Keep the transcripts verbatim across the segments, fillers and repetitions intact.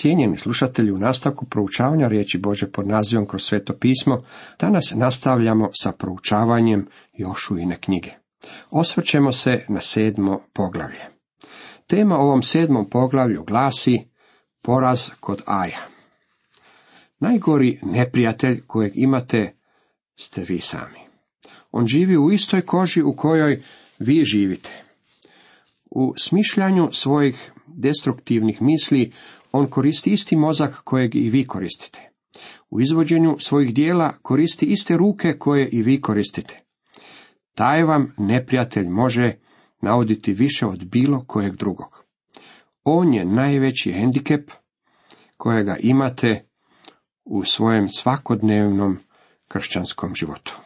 Cijenjeni slušatelji, u nastavku proučavanja riječi Božje pod nazivom Kroz sveto pismo, danas nastavljamo sa proučavanjem Jošuine knjige. Osvrćemo se na sedmo poglavlje. Tema ovom sedmom poglavlju glasi Poraz kod Aja. Najgori neprijatelj kojeg imate ste vi sami. On živi u istoj koži u kojoj vi živite. U smišljanju svojih destruktivnih misli on koristi isti mozak kojeg i vi koristite. U izvođenju svojih dijela koristi iste ruke koje i vi koristite. Taj vam neprijatelj može nauditi više od bilo kojeg drugog. On je najveći hendikep kojega imate u svojem svakodnevnom kršćanskom životu.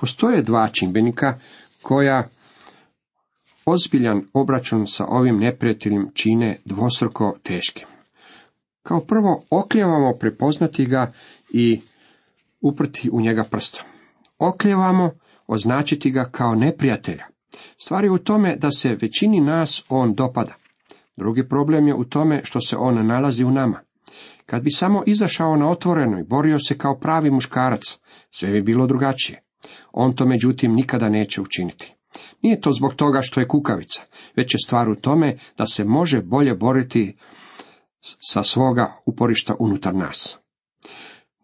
Postoje dva čimbenika koja ozbiljan obračun sa ovim neprijateljem čine dvostruko teškim. Kao prvo, oklijevamo prepoznati ga i uprti u njega prstom. Oklijevamo označiti ga kao neprijatelja. Stvar je u tome da se većini nas on dopada. Drugi problem je u tome što se on nalazi u nama. Kad bi samo izašao na otvoreno i borio se kao pravi muškarac, sve bi bilo drugačije. On to međutim nikada neće učiniti. Nije to zbog toga što je kukavica, već je stvar u tome da se može bolje boriti sa svoga uporišta unutar nas.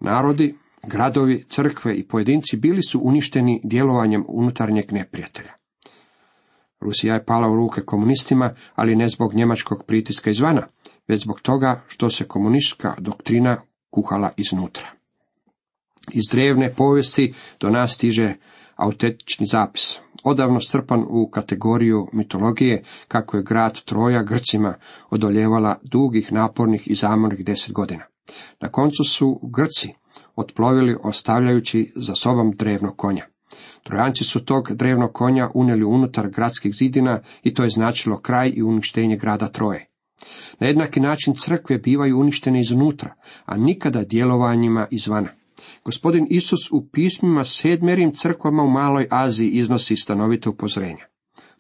Narodi, gradovi, crkve i pojedinci bili su uništeni djelovanjem unutarnjeg neprijatelja. Rusija je pala u ruke komunistima, ali ne zbog njemačkog pritiska izvana, već zbog toga što se komunistička doktrina kuhala iznutra. Iz drevne povijesti do nas stiže autentični zapis, odavno strpan u kategoriju mitologije, kako je grad Troja Grcima odoljevala dugih, napornih i zamornih deset godina. Na koncu su Grci otplovili ostavljajući za sobom drevnog konja. Trojanci su tog drevnog konja unijeli unutar gradskih zidina i to je značilo kraj i uništenje grada Troje. Na jednaki način crkve bivaju uništene iznutra, a nikada djelovanjima izvana. Gospodin Isus u pismima sedmerim crkvama u Maloj Aziji iznosi stanovite upozorenja.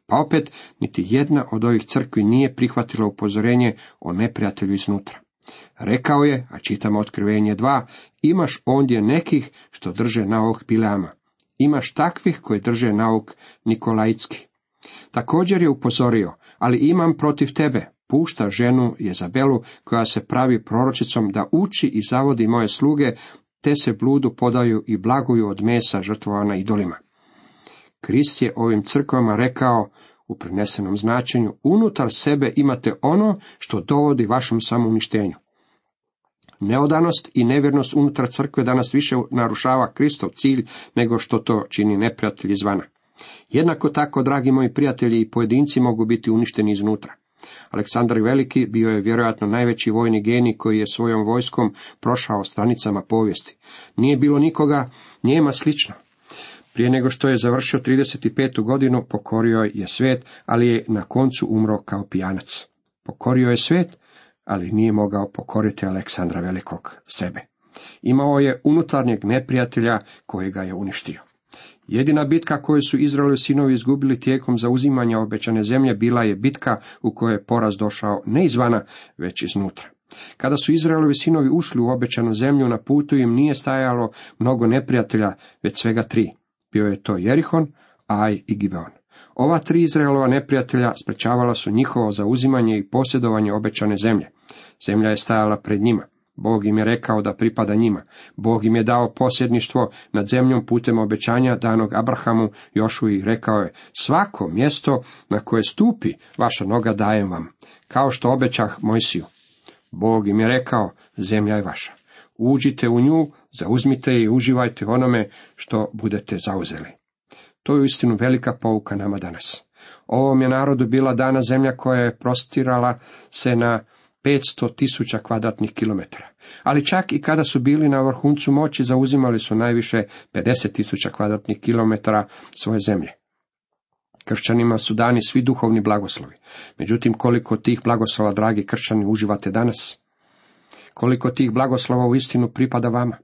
Pa opet, niti jedna od ovih crkvi nije prihvatila upozorenje o neprijatelju iznutra. Rekao je, a čitamo Otkrivenje dva, imaš ondje nekih što drže nauk Bileama. Imaš takvih koji drže nauk Nikolajski. Također je upozorio, ali imam protiv tebe. Pušta ženu Jezabelu koja se pravi proročicom da uči i zavodi moje sluge, te se bludu podaju i blaguju od mesa žrtvovana idolima. Krist je ovim crkvama rekao, u prenesenom značenju, unutar sebe imate ono što dovodi vašem samouništenju. Neodanost i nevjernost unutar crkve danas više narušava Kristov cilj nego što to čini neprijatelj izvana. Jednako tako, dragi moji prijatelji, i pojedinci mogu biti uništeni iznutra. Aleksandar Veliki bio je vjerojatno najveći vojni genij koji je svojom vojskom prošao stranicama povijesti. Nije bilo nikoga njemu slično. Prije nego što je završio trideset petu godinu, pokorio je svijet, ali je na koncu umro kao pijanac. Pokorio je svijet, ali nije mogao pokoriti Aleksandra Velikog sebe. Imao je unutarnjeg neprijatelja koji ga je uništio. Jedina bitka koju su Izraelovi sinovi izgubili tijekom zauzimanja obećane zemlje bila je bitka u kojoj je poraz došao ne izvana, već iznutra. Kada su Izraelovi sinovi ušli u obećanu zemlju, na putu im nije stajalo mnogo neprijatelja, već svega tri. Bio je to Jerihon, Aj i Gibeon. Ova tri Izraelova neprijatelja sprečavala su njihovo zauzimanje i posjedovanje obećane zemlje. Zemlja je stajala pred njima. Bog im je rekao da pripada njima. Bog im je dao posjedništvo nad zemljom putem obećanja danog Abrahamu. Jošui rekao je, svako mjesto na koje stupi vaša noga dajem vam, kao što obećah Mojsiju. Bog im je rekao, zemlja je vaša. Uđite u nju, zauzmite je i uživajte onome što budete zauzeli. To je uistinu velika pouka nama danas. Ovom je narodu bila dana zemlja koja je prostirala se na petsto tisuća kvadratnih kilometara. Ali čak i kada su bili na vrhuncu moći, zauzimali su najviše pedeset tisuća kvadratnih kilometara svoje zemlje. Kršćanima su dani svi duhovni blagoslovi. Međutim, koliko tih blagoslova, dragi kršćani, uživate danas? Koliko tih blagoslova u istinu pripada vama?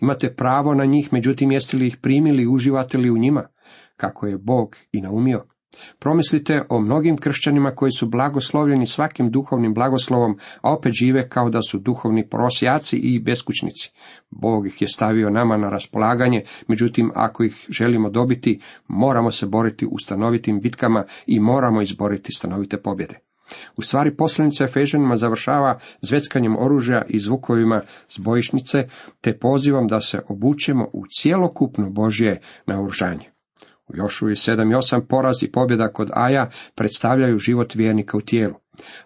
Imate pravo na njih, međutim, jeste li ih primili i uživate li u njima? Kako je Bog i naumio, Promislite o mnogim kršćanima koji su blagoslovljeni svakim duhovnim blagoslovom, a opet žive kao da su duhovni prosjaci i beskućnici. Bog ih je stavio nama na raspolaganje, međutim, ako ih želimo dobiti, moramo se boriti u stanovitim bitkama i moramo izboriti stanovite pobjede. U stvari, poslanica Efežanima završava zveckanjem oružja i zvukovima s bojišnice, te pozivom da se obučemo u cjelokupno Božje naoružanje. U Jošuju sedam i osam poraz i pobjeda kod Aja predstavljaju život vjernika u tijelu.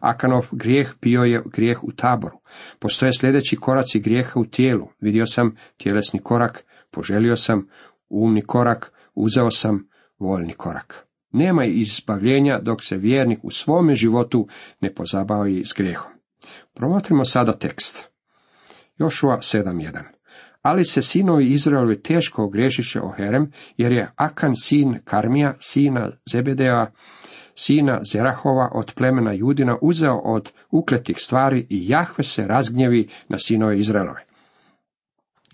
Akanov grijeh bio je grijeh u taboru. Postoje sljedeći koraci grijeha u tijelu. Vidio sam tjelesni korak, poželio sam umni korak, uzeo sam voljni korak. Nema izbavljenja dok se vjernik u svome životu ne pozabavi s grijehom. Promotrimo sada tekst. Jošua sedam jedan. Ali se sinovi Izraelovi teško ogriješiše o Herem, jer je Akan sin Karmija, sina Zebedeva, sina Zerahova od plemena Judina uzeo od ukletih stvari i Jahve se razgnjevi na sinove Izraelove.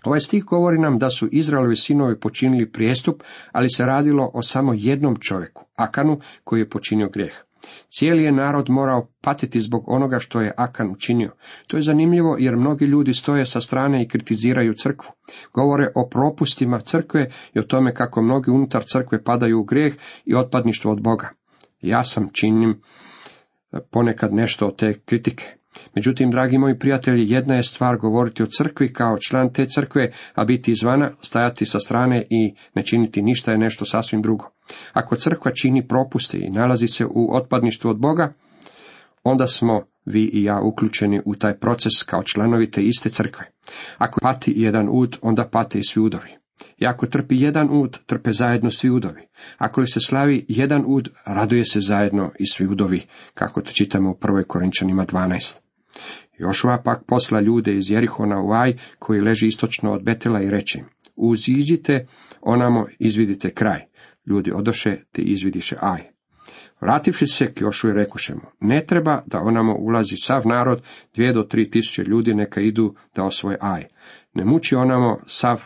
Ovaj stih govori nam da su Izraelovi sinovi počinili prijestup, ali se radilo o samo jednom čovjeku, Akanu, koji je počinio grijeh. Cijeli je narod morao patiti zbog onoga što je Akan učinio. To je zanimljivo jer mnogi ljudi stoje sa strane i kritiziraju crkvu. Govore o propustima crkve i o tome kako mnogi unutar crkve padaju u grijeh i otpadništvo od Boga. Ja sam činim ponekad nešto od te kritike. Međutim, dragi moji prijatelji, jedna je stvar govoriti o crkvi kao član te crkve, a biti izvana, stajati sa strane i ne činiti ništa je nešto sasvim drugo. Ako crkva čini propuste i nalazi se u otpadništvu od Boga, onda smo vi i ja uključeni u taj proces kao članovi te iste crkve. Ako pati jedan ud, onda pate i svi udovi. I ako trpi jedan ud, trpe zajedno svi udovi. Ako li se slavi jedan ud, raduje se zajedno i svi udovi, kako to čitamo u prvoj Korinčanima dvanaest. Jošua pak posla ljude iz Jerihona u Aj, koji leži istočno od Betela i reče: uziđite, onamo izvidite kraj. Ljudi odoše, te izvidiše Aj. Vrativši se k Jošui rekoše mu: ne treba da onamo ulazi sav narod, dvije do tri tisuće ljudi neka idu da osvoje Aj. Ne muči onamo sav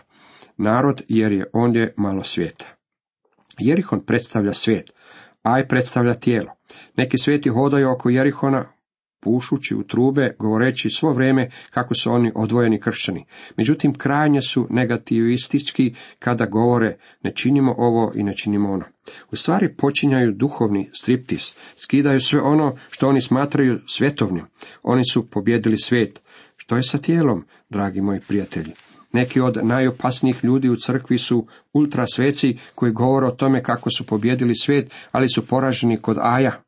narod, jer je ondje malo svijeta. Jerihon predstavlja svijet, Aj predstavlja tijelo. Neki svijeti hodaju oko Jerihona, pušući u trube, govoreći svo vrijeme kako su oni odvojeni kršćani. Međutim, krajnje su negativistički kada govore ne činimo ovo i ne činimo ono. U stvari počinjaju duhovni striptiz, skidaju sve ono što oni smatraju svjetovnim. Oni su pobjedili svijet. Što je sa tijelom, dragi moji prijatelji? Neki od najopasnijih ljudi u crkvi su ultrasveci koji govore o tome kako su pobjedili svijet, ali su poraženi kod Aja.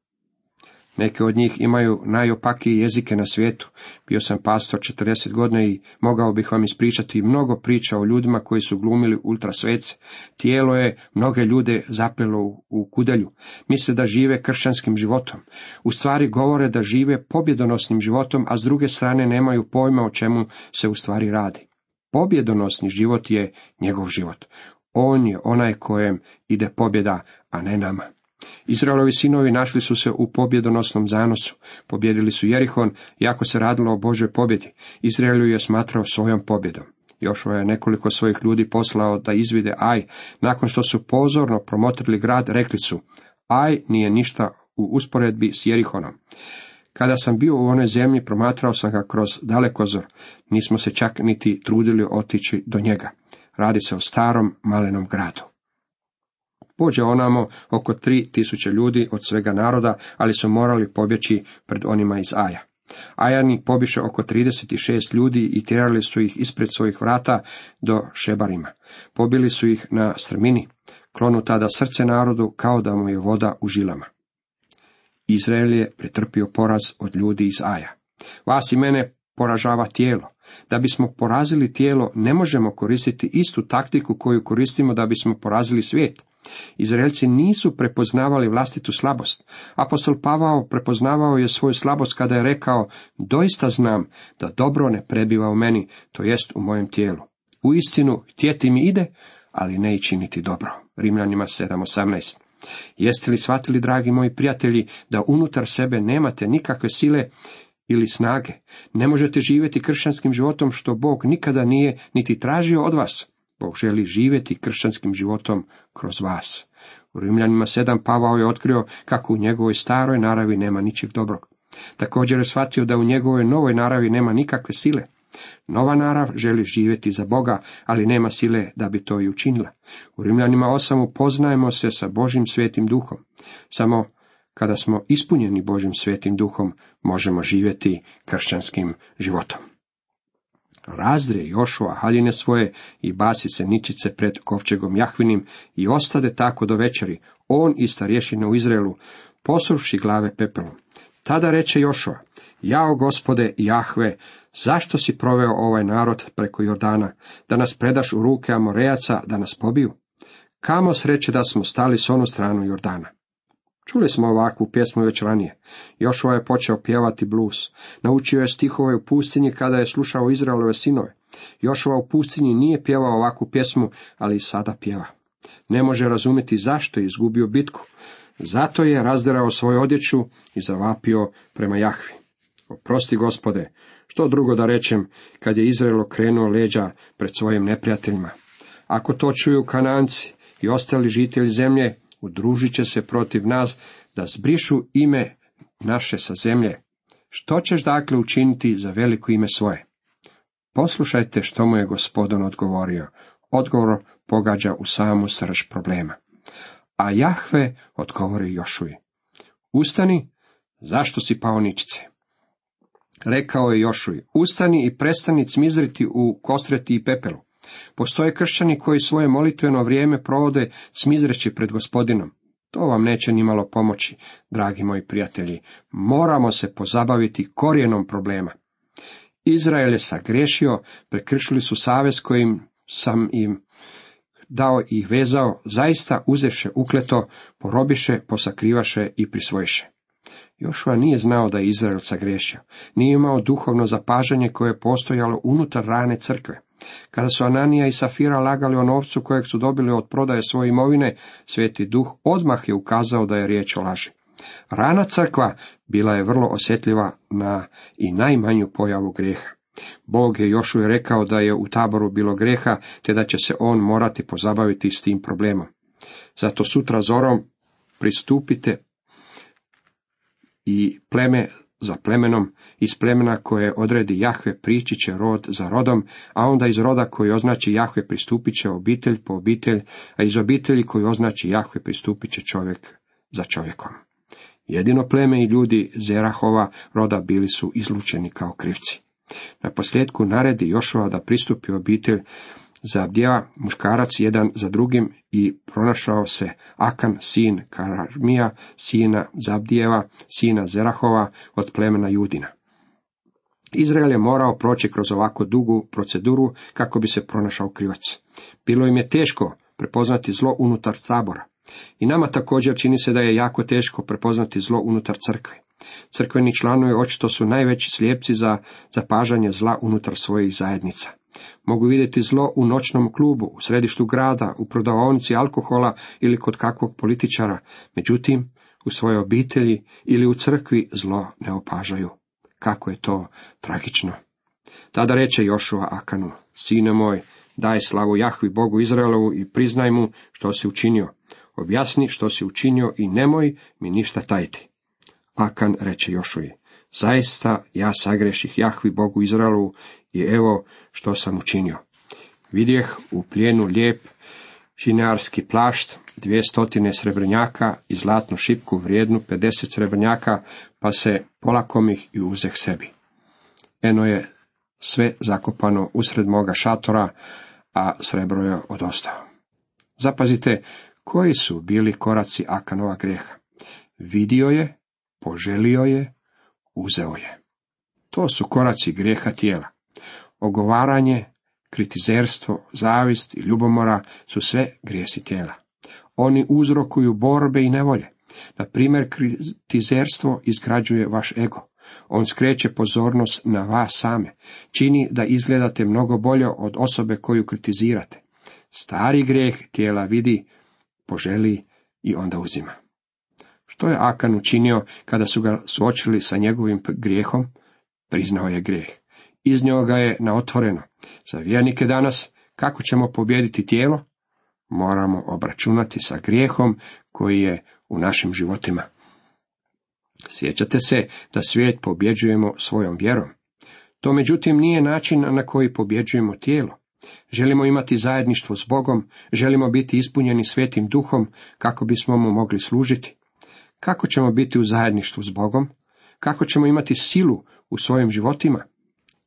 Neki od njih imaju najopakije jezike na svijetu. Bio sam pastor četrdeset godina i mogao bih vam ispričati mnogo priča o ljudima koji su glumili ultrasvece. Tijelo je mnoge ljude zapelo u kudelju. Misle da žive kršćanskim životom. U stvari govore da žive pobjedonosnim životom, a s druge strane nemaju pojma o čemu se u stvari radi. Pobjedonosni život je njegov život. On je onaj kojem ide pobjeda, a ne nama. Izraelovi sinovi našli su se u pobjedonosnom zanosu. Pobjedili su Jerihon, iako se radilo o Božoj pobjedi. Izrael ju je smatrao svojom pobjedom. Jošua je nekoliko svojih ljudi poslao da izvide Aj. Nakon što su pozorno promotrili grad, rekli su: Aj nije ništa u usporedbi s Jerihonom. Kada sam bio u onoj zemlji, promatrao sam ga kroz dalekozor. Nismo se čak niti trudili otići do njega. Radi se o starom, malenom gradu. Pođe onamo oko tri tisuće ljudi od svega naroda, ali su morali pobjeći pred onima iz Aja. Ajani pobiše oko trideset šest ljudi i tjerali su ih ispred svojih vrata do Šebarima. Pobili su ih na strmini. Klonu tada srce narodu kao da mu je voda u žilama. Izrael je pretrpio poraz od ljudi iz Aja. Vas i mene poražava tijelo. Da bismo porazili tijelo, ne možemo koristiti istu taktiku koju koristimo da bismo porazili svijet. Izraelci nisu prepoznavali vlastitu slabost. Apostol Pavao prepoznavao je svoju slabost kada je rekao: doista znam da dobro ne prebiva u meni, to jest u mojem tijelu. U istinu, htjeti mi ide, ali ne i činiti dobro. Rimljanima sedam osamnaest. Jeste li shvatili, dragi moji prijatelji, da unutar sebe nemate nikakve sile ili snage? Ne možete živjeti kršćanskim životom, što Bog nikada nije niti tražio od vas. Bog želi živjeti kršćanskim životom kroz vas. U Rimljanima sedam Pavao je otkrio kako u njegovoj staroj naravi nema ničeg dobrog. Također je shvatio da u njegovoj novoj naravi nema nikakve sile. Nova narav želi živjeti za Boga, ali nema sile da bi to i učinila. U Rimljanima osam upoznajemo se sa Božjim svetim duhom. Samo kada smo ispunjeni Božjim svetim duhom, možemo živjeti kršćanskim životom. Razrije Jošua haljine svoje i basi se ničice pred kovčegom Jahvinim i ostade tako do večeri, on i starješine u Izraelu, posuvši glave pepelom. Tada reče Jošua, jao Gospode Jahve, zašto si proveo ovaj narod preko Jordana, da nas predaš u ruke Amorejaca, da nas pobiju? Kamo sreće da smo stali s onu stranu Jordana. Čuli smo ovakvu pjesmu već ranije. Jošua je počeo pjevati bluz. Naučio je stihove u pustinji kada je slušao Izraelove sinove. Jošua u pustinji nije pjevao ovakvu pjesmu, ali i sada pjeva. Ne može razumjeti zašto je izgubio bitku. Zato je razderao svoju odjeću i zavapio prema Jahvi. Oprosti Gospode, što drugo da rečem, kad je Izrael okrenuo leđa pred svojim neprijateljima. Ako to čuju Kanaanci i ostali žitelji zemlje, udružit će se protiv nas da zbrišu ime naše sa zemlje. Što ćeš dakle učiniti za veliko ime svoje? Poslušajte što mu je Gospodin odgovorio. Odgovor pogađa u samu srž problema. A Jahve odgovori Jošuji. Ustani, zašto si pao ničice? Rekao je Jošuji, ustani i prestani cmizriti u kostreti i pepelu. Postoje kršćani koji svoje molitveno vrijeme provode smizreći pred Gospodinom. To vam neće nimalo pomoći, dragi moji prijatelji. Moramo se pozabaviti korijenom problema. Izrael je sagriješio, prekršili su savez kojim sam im dao i vezao, zaista uzeše ukleto, porobiše, posakrivaše i prisvojiše. Jošua nije znao da je Izrael sagriješio, nije imao duhovno zapažanje koje je postojalo unutar rane crkve. Kada su Ananija i Safira lagali o novcu kojeg su dobili od prodaje svoje imovine, Sveti Duh odmah je ukazao da je riječ o laži. Rana crkva bila je vrlo osjetljiva na i najmanju pojavu grijeha. Bog je Jošuji rekao da je u taboru bilo grijeha, te da će se on morati pozabaviti s tim problemom. Zato sutra zorom pristupite i pleme za plemenom, iz plemena koje odredi Jahve prići će rod za rodom, a onda iz roda koji označi Jahve pristupit će obitelj po obitelj, a iz obitelji koji označi Jahve pristupit će čovjek za čovjekom. Jedino pleme i ljudi Zerahova roda bili su izlučeni kao krivci. Na posljedku naredi Jošua da pristupi obitelj za Abdjeva muškarac jedan za drugim i pronašao se Akan, sin Karmija, sina Zabdijeva, sina Zerahova od plemena Judina. Izrael je morao proći kroz ovako dugu proceduru kako bi se pronašao krivac. Bilo im je teško prepoznati zlo unutar tabora. I nama također čini se da je jako teško prepoznati zlo unutar crkve. Crkveni članovi očito su najveći slijepci za zapažanje zla unutar svojih zajednica. Mogu vidjeti zlo u noćnom klubu, u središtu grada, u prodavaonici alkohola ili kod kakvog političara, međutim, u svojoj obitelji ili u crkvi zlo ne opažaju. Kako je to tragično! Tada reče Jošua Akanu, sine moj, daj slavu Jahvi Bogu Izraelovu i priznaj mu što si učinio. Objasni što si učinio i nemoj mi ništa tajiti. Akan reče Jošuji, zaista ja sagreših Jahvi Bogu Izraelovu i evo što sam učinio. Vidjeh u plijenu lijep šinjarski plašt, dvije stotine srebrnjaka i zlatnu šipku vrijednu pedeset srebrnjaka, pa se polakomih i uzeh sebi. Eno je sve zakopano usred moga šatora, a srebro je odostao. Zapazite, koji su bili koraci Akanova grijeha? Vidio je, poželio je, uzeo je. To su koraci grijeha tijela. Ogovaranje, kritizerstvo, zavist i ljubomora su sve grijesi tijela. Oni uzrokuju borbe i nevolje. Na primjer, kritizerstvo izgrađuje vaš ego. On skreće pozornost na vas same, čini da izgledate mnogo bolje od osobe koju kritizirate. Stari grijeh tijela vidi, poželi i onda uzima. Što je Akan učinio kada su ga suočili sa njegovim grijehom? Priznao je grijeh. Iznio ga je na otvoreno. Za vjernike danas, kako ćemo pobijediti tijelo? Moramo obračunati sa grijehom koji je u našim životima. Sjećate se da svijet pobjeđujemo svojom vjerom. To međutim nije način na koji pobjeđujemo tijelo. Želimo imati zajedništvo s Bogom, želimo biti ispunjeni Svetim Duhom kako bismo mu mogli služiti. Kako ćemo biti u zajedništvu s Bogom? Kako ćemo imati silu u svojim životima?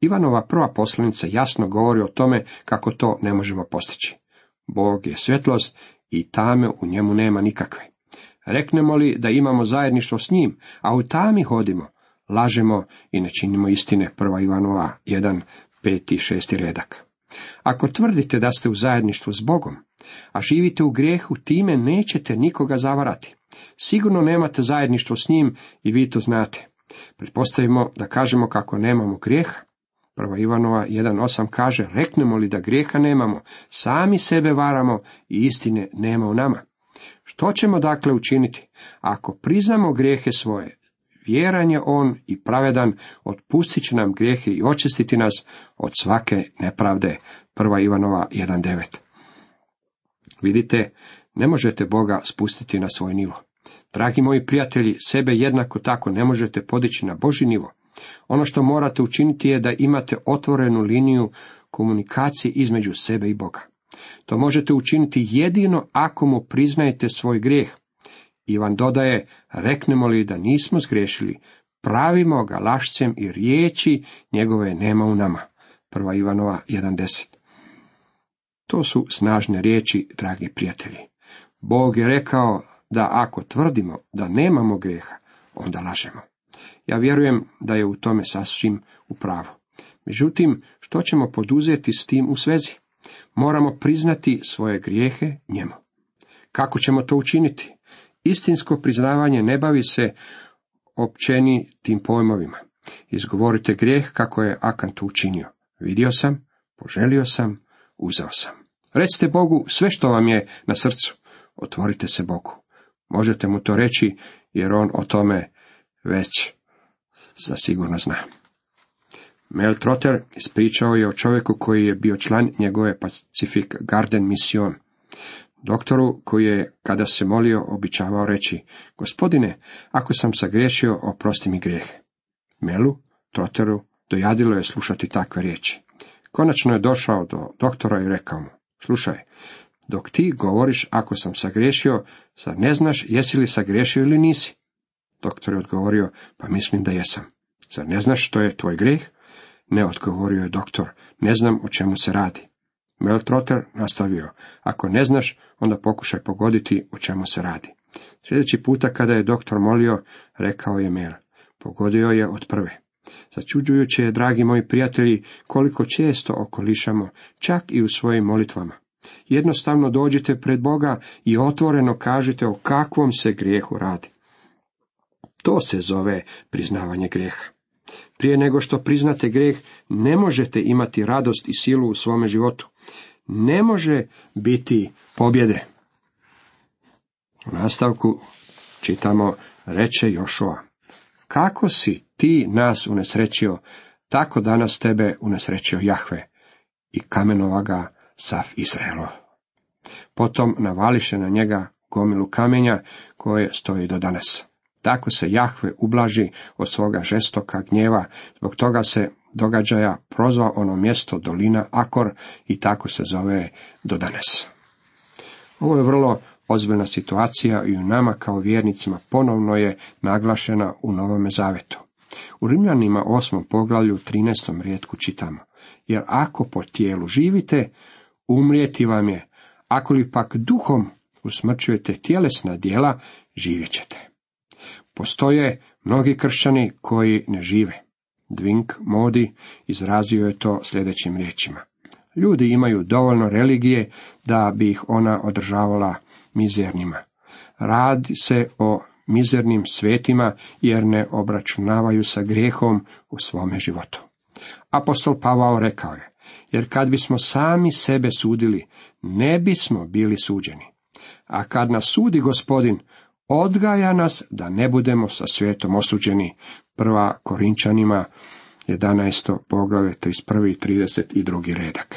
Ivanova prva poslanica jasno govori o tome kako to ne možemo postići. Bog je svjetlost i tame u njemu nema nikakve. Reknemo li da imamo zajedništvo s njim, a u tami hodimo, lažemo i ne činimo istine. Prva Ivanova jedan, peti i šesti redak. Ako tvrdite da ste u zajedništvu s Bogom, a živite u grijehu, time nećete nikoga zavarati. Sigurno nemate zajedništvo s njim i vi to znate. Pretpostavimo da kažemo kako nemamo grijeha. Prva Ivanova jedan osam kaže, reknemo li da grijeha nemamo, sami sebe varamo i istine nema u nama. Što ćemo dakle učiniti? Ako priznamo grijehe svoje, vjeran je on i pravedan, otpustit će nam grijehe i očistiti nas od svake nepravde. Prva Ivanova jedan devet. Vidite, ne možete Boga spustiti na svoj nivo. Dragi moji prijatelji, sebe jednako tako ne možete podići na Božji nivo. Ono što morate učiniti je da imate otvorenu liniju komunikacije između sebe i Boga. To možete učiniti jedino ako mu priznajete svoj grijeh. Ivan dodaje, reknemo li da nismo zgrešili, pravimo ga lašcem i riječi njegove nema u nama. Prva Ivanova jedan deset. To su snažne riječi, dragi prijatelji. Bog je rekao da ako tvrdimo da nemamo grijeha, onda lažemo. Ja vjerujem da je u tome sasvim u pravu. Međutim, što ćemo poduzeti s tim u svezi? Moramo priznati svoje grijehe njemu. Kako ćemo to učiniti? Istinsko priznavanje ne bavi se općenitim pojmovima. Izgovorite grijeh kako je Akan to učinio. Vidio sam, poželio sam, uzeo sam. Recite Bogu sve što vam je na srcu. Otvorite se Bogu. Možete mu to reći jer on o tome već zasigurno zna. Mel Trotter ispričao je o čovjeku koji je bio član njegove Pacific Garden Mission. Doktoru koji je, kada se molio, običavao reći, gospodine, ako sam sagriješio, oprosti mi grijehe. Melu Trotteru dojadilo je slušati takve riječi. Konačno je došao do doktora i rekao mu, slušaj, dok ti govoriš ako sam sagriješio, zar ne znaš jesi li sagriješio ili nisi? Doktor je odgovorio, pa mislim da jesam. Zar ne znaš što je tvoj grijeh? Ne, odgovorio je doktor, ne znam o čemu se radi. Mel Trotter nastavio, ako ne znaš, onda pokušaj pogoditi o čemu se radi. Sljedeći puta kada je doktor molio, rekao je Mel, pogodio je od prve. Začuđujuće je, dragi moji prijatelji, koliko često okolišamo, čak i u svojim molitvama. Jednostavno dođite pred Boga i otvoreno kažite o kakvom se grijehu radi. To se zove priznavanje grijeha. Prije nego što priznate grijeh, ne možete imati radost i silu u svome životu. Ne može biti pobjede. U nastavku čitamo, reče Jošua, kako si ti nas unesrećio, tako danas tebe unesrećio Jahve i kamenova ga sav Izraelo. Potom navališe na njega gomilu kamenja koje stoji do danas. Tako se Jahve ublaži od svoga žestoka gnjeva, zbog toga se događaja prozva ono mjesto dolina Akor i tako se zove do danas. Ovo je vrlo ozbiljna situacija i u nama kao vjernicima ponovno je naglašena u Novome Zavetu. U Rimljanima osmom poglavlju trinaestom rijetku čitamo, jer ako po tijelu živite, umrijeti vam je, ako li pak duhom usmrćujete tjelesna djela, živjet ćete. Postoje mnogi kršćani koji ne žive. Dwight Moody izrazio je to sljedećim riječima. Ljudi imaju dovoljno religije da bi ih ona održavala mizernima. Radi se o mizernim svetima jer ne obračunavaju sa grijehom u svome životu. Apostol Pavao rekao je, jer kad bismo sami sebe sudili, ne bismo bili suđeni. A kad nas sudi Gospodin, odgaja nas da ne budemo sa svijetom osuđeni. Prva Korinčanima jedanaesto poglavlje trideset prvi i trideset drugi redak.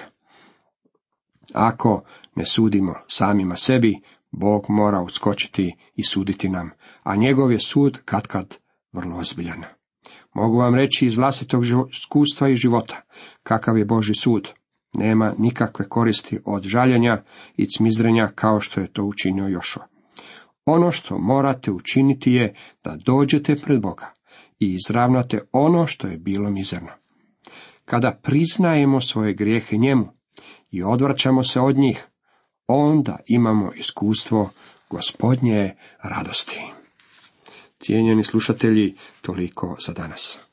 Ako ne sudimo samima sebi, Bog mora uskočiti i suditi nam, a njegov je sud katkad vrlo ozbiljan. Mogu vam reći iz vlastitog iskustva i života, kakav je Božji sud. Nema nikakve koristi od žaljenja i cmizrenja kao što je to učinio Jošo. Ono što morate učiniti je da dođete pred Boga i izravnate ono što je bilo mizerno. Kada priznajemo svoje grijehe njemu i odvraćamo se od njih, onda imamo iskustvo Gospodnje radosti. Cijenjeni slušatelji, toliko za danas.